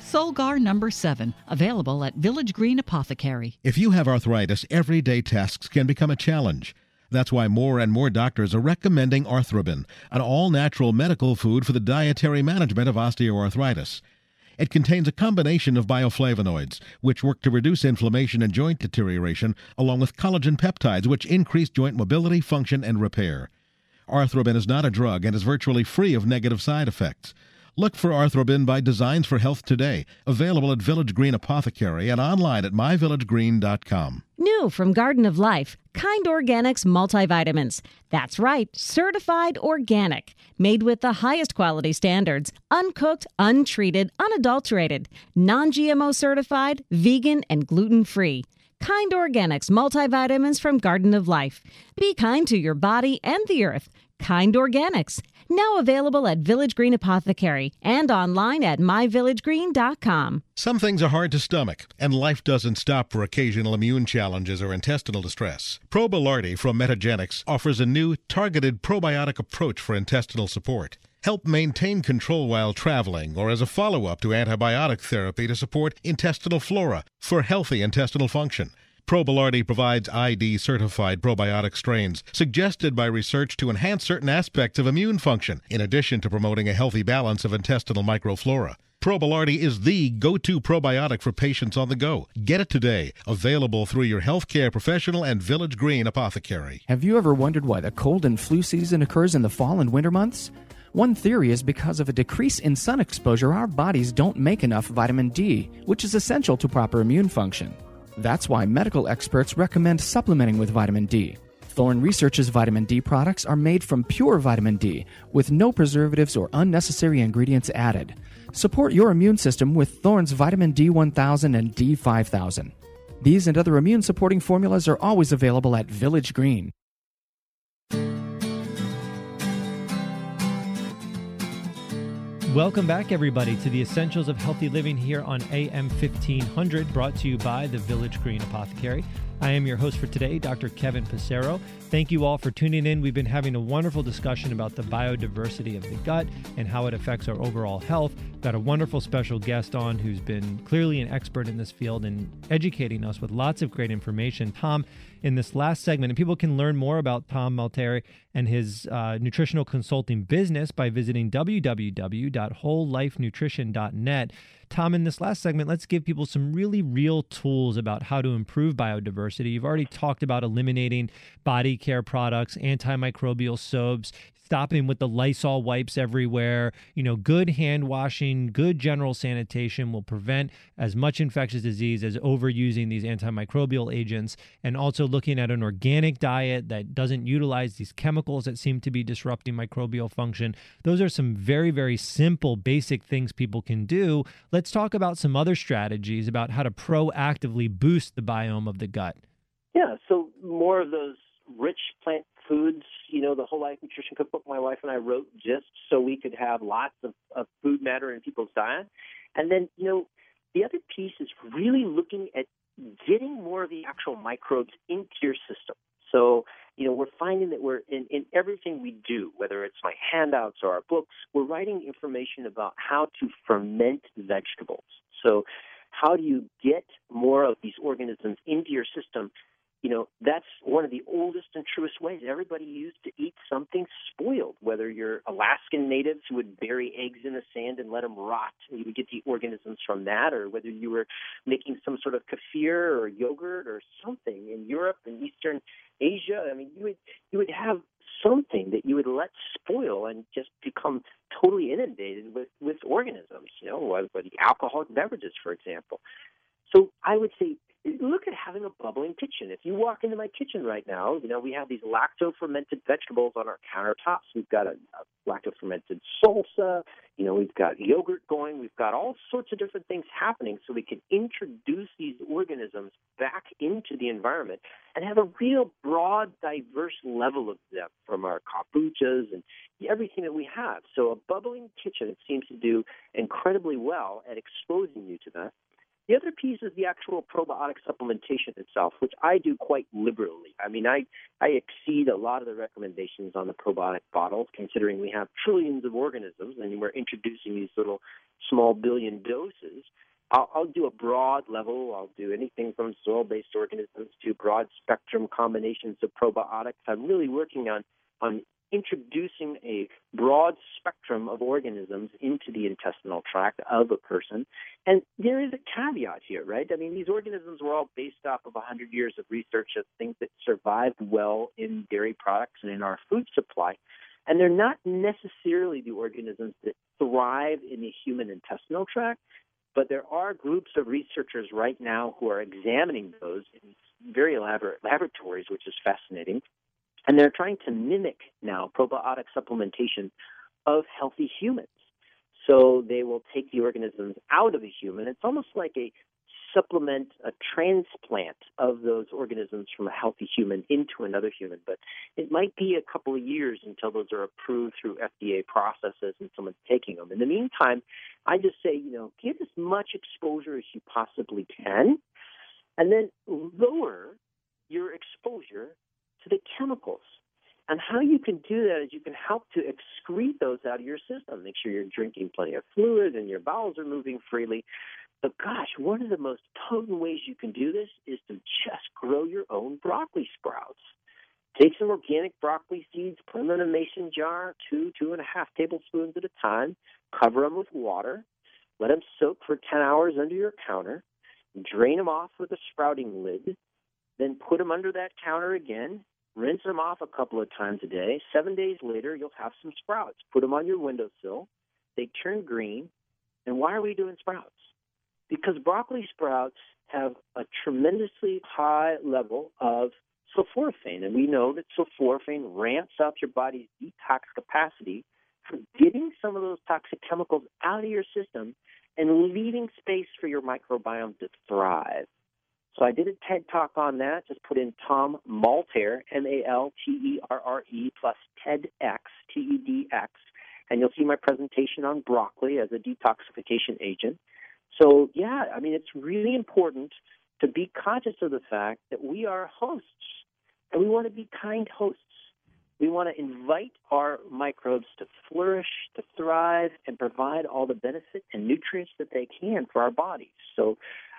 Solgar number seven. seven, available at Village Green Apothecary. If you have arthritis, everyday tasks can become a challenge. That's why more and more doctors are recommending Arthrobin, an all-natural medical food for the dietary management of osteoarthritis. It contains a combination of bioflavonoids, which work to reduce inflammation and joint deterioration, along with collagen peptides, which increase joint mobility, function, and repair. Arthrobin is not a drug and is virtually free of negative side effects. Look for Arthrobin by Designs for Health today, available at Village Green Apothecary and online at my village green dot com. New from Garden of Life, Kind Organics multivitamins. That's right, certified organic, made with the highest quality standards, uncooked, untreated, unadulterated, non-G M O certified, vegan, and gluten-free. Kind Organics multivitamins from Garden of Life. Be kind to your body and the earth. Kind Organics. Now available at Village Green Apothecary and online at my village green dot com. Some things are hard to stomach, and life doesn't stop for occasional immune challenges or intestinal distress. ProBiLardi from Metagenics offers a new, targeted probiotic approach for intestinal support. Help maintain control while traveling or as a follow-up to antibiotic therapy to support intestinal flora for healthy intestinal function. ProBiLardi provides I D-certified probiotic strains suggested by research to enhance certain aspects of immune function, in addition to promoting a healthy balance of intestinal microflora. ProBiLardi is the go-to probiotic for patients on the go. Get it today. Available through your healthcare professional and Village Green Apothecary. Have you ever wondered why the cold and flu season occurs in the fall and winter months? One theory is because of a decrease in sun exposure, our bodies don't make enough vitamin D, which is essential to proper immune function. That's why medical experts recommend supplementing with vitamin D. Thorne Research's vitamin D products are made from pure vitamin D, with no preservatives or unnecessary ingredients added. Support your immune system with Thorne's vitamin D one thousand and D five thousand. These and other immune-supporting formulas are always available at Village Green. Welcome back, everybody, to the Essentials of Healthy Living here on A M fifteen hundred, brought to you by the Village Green Apothecary. I am your host for today, Doctor Kevin Passero. Thank you all for tuning in. We've been having a wonderful discussion about the biodiversity of the gut and how it affects our overall health. Got a wonderful special guest on who's been clearly an expert in this field and educating us with lots of great information. Tom, in this last segment, and people can learn more about Tom Malterre and his uh, nutritional consulting business by visiting w w w dot whole life nutrition dot net. Tom, in this last segment, let's give people some really real tools about how to improve biodiversity. You've already talked about eliminating body care products, antimicrobial soaps, stopping with the Lysol wipes everywhere. You know, good hand washing, good general sanitation will prevent as much infectious disease as overusing these antimicrobial agents, and also looking at an organic diet that doesn't utilize these chemicals that seem to be disrupting microbial function. Those are some very, very simple, basic things people can do. Let's talk about some other strategies about how to proactively boost the biome of the gut. Yeah, so more of those rich plant foods, you know, the Whole Life Nutrition Cookbook my wife and I wrote just so we could have lots of, of food matter in people's diet. And then, you know, the other piece is really looking at getting more of the actual microbes into your system. So, you know, we're finding that we're in, in everything we do, whether it's my handouts or our books, we're writing information about how to ferment vegetables. So how do you get more of these organisms into your system? you know, that's one of the oldest and truest ways everybody used to eat something spoiled, whether you're Alaskan natives who would bury eggs in the sand and let them rot, and you would get the organisms from that, or whether you were making some sort of kefir or yogurt or something in Europe and Eastern Asia. I mean, you would you would have something that you would let spoil and just become totally inundated with, with organisms, you know, with alcoholic beverages, for example. So I would say, look at having a bubbling kitchen. If you walk into my kitchen right now, you know, we have these lacto-fermented vegetables on our countertops. We've got a, a lacto-fermented salsa. You know, we've got yogurt going. We've got all sorts of different things happening so we can introduce these organisms back into the environment and have a real broad, diverse level of them from our kombuchas and everything that we have. So a bubbling kitchen seems to do incredibly well at exposing you to that. The other piece is the actual probiotic supplementation itself, which I do quite liberally. I mean, I, I exceed a lot of the recommendations on the probiotic bottle, considering we have trillions of organisms and we're introducing these little small billion doses. I'll, I'll do a broad level. I'll do anything from soil-based organisms to broad-spectrum combinations of probiotics. I'm really working on, on introducing a broad spectrum of organisms into the intestinal tract of a person. And there is a caveat here, right? I mean, these organisms were all based off of one hundred years of research of things that survived well in dairy products and in our food supply. And they're not necessarily the organisms that thrive in the human intestinal tract, but there are groups of researchers right now who are examining those in very elaborate laboratories, which is fascinating. And they're trying to mimic now probiotic supplementation of healthy humans. So they will take the organisms out of a human. It's almost like a supplement, a transplant of those organisms from a healthy human into another human. But it might be a couple of years until those are approved through F D A processes and someone's taking them. In the meantime, I just say, you know, get as much exposure as you possibly can, and then lower your exposure to the chemicals. And how you can do that is you can help to excrete those out of your system. Make sure you're drinking plenty of fluid and your bowels are moving freely. But gosh, one of the most potent ways you can do this is to just grow your own broccoli sprouts. Take some organic broccoli seeds, put them in a mason jar, two, two and a half tablespoons at a time, cover them with water, let them soak for ten hours under your counter, drain them off with a sprouting lid, then put them under that counter again, rinse them off a couple of times a day. Seven days later, you'll have some sprouts. Put them on your windowsill. They turn green. And why are we doing sprouts? Because broccoli sprouts have a tremendously high level of sulforaphane. And we know that sulforaphane ramps up your body's detox capacity for getting some of those toxic chemicals out of your system and leaving space for your microbiome to thrive. So I did a TED Talk on that. Just put in Tom Malterre, M A L T E R R E, plus TEDx, T E D X, and you'll see my presentation on broccoli as a detoxification agent. So, yeah, I mean, it's really important to be conscious of the fact that we are hosts, and we want to be kind hosts. We want to invite our microbes to flourish, to thrive, and provide all the benefit and nutrients that they can for our bodies. So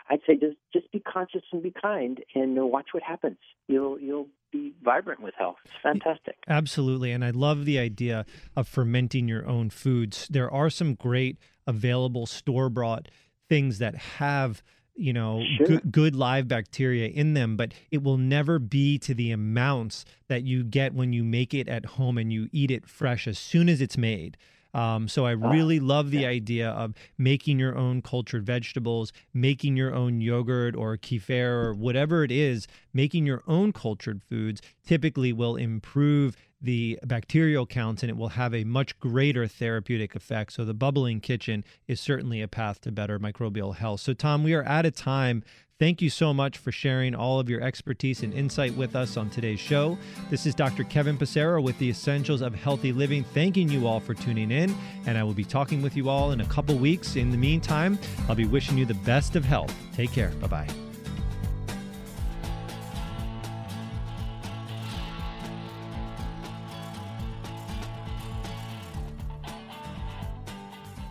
I'd say just just be conscious and be kind, and watch what happens. You'll you'll be vibrant with health. It's fantastic. Absolutely, and I love the idea of fermenting your own foods. There are some great available store-bought things that have, you know, sure. good, good live bacteria in them, but it will never be to the amounts that you get when you make it at home and you eat it fresh as soon as it's made. Um, so I really oh, love the yeah. idea of making your own cultured vegetables, making your own yogurt or kefir or whatever it is, making your own cultured foods typically will improve the bacterial counts and it will have a much greater therapeutic effect. So the bubbling kitchen is certainly a path to better microbial health. So Tom, we are out of time. Thank you so much for sharing all of your expertise and insight with us on today's show. This is Doctor Kevin Passero with the Essentials of Healthy Living, thanking you all for tuning in, and I will be talking with you all in a couple weeks. In the meantime, I'll be wishing you the best of health. Take care. Bye-bye.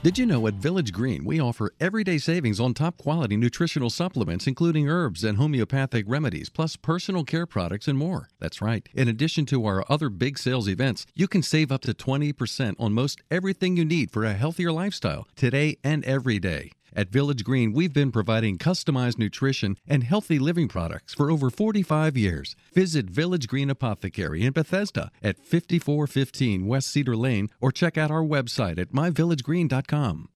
Did you know at Village Green we offer everyday savings on top quality nutritional supplements including herbs and homeopathic remedies plus personal care products and more? That's right. In addition to our other big sales events, you can save up to twenty percent on most everything you need for a healthier lifestyle today and every day. At Village Green, we've been providing customized nutrition and healthy living products for over forty-five years. Visit Village Green Apothecary in Bethesda at fifty-four fifteen West Cedar Lane or check out our website at my village green dot com.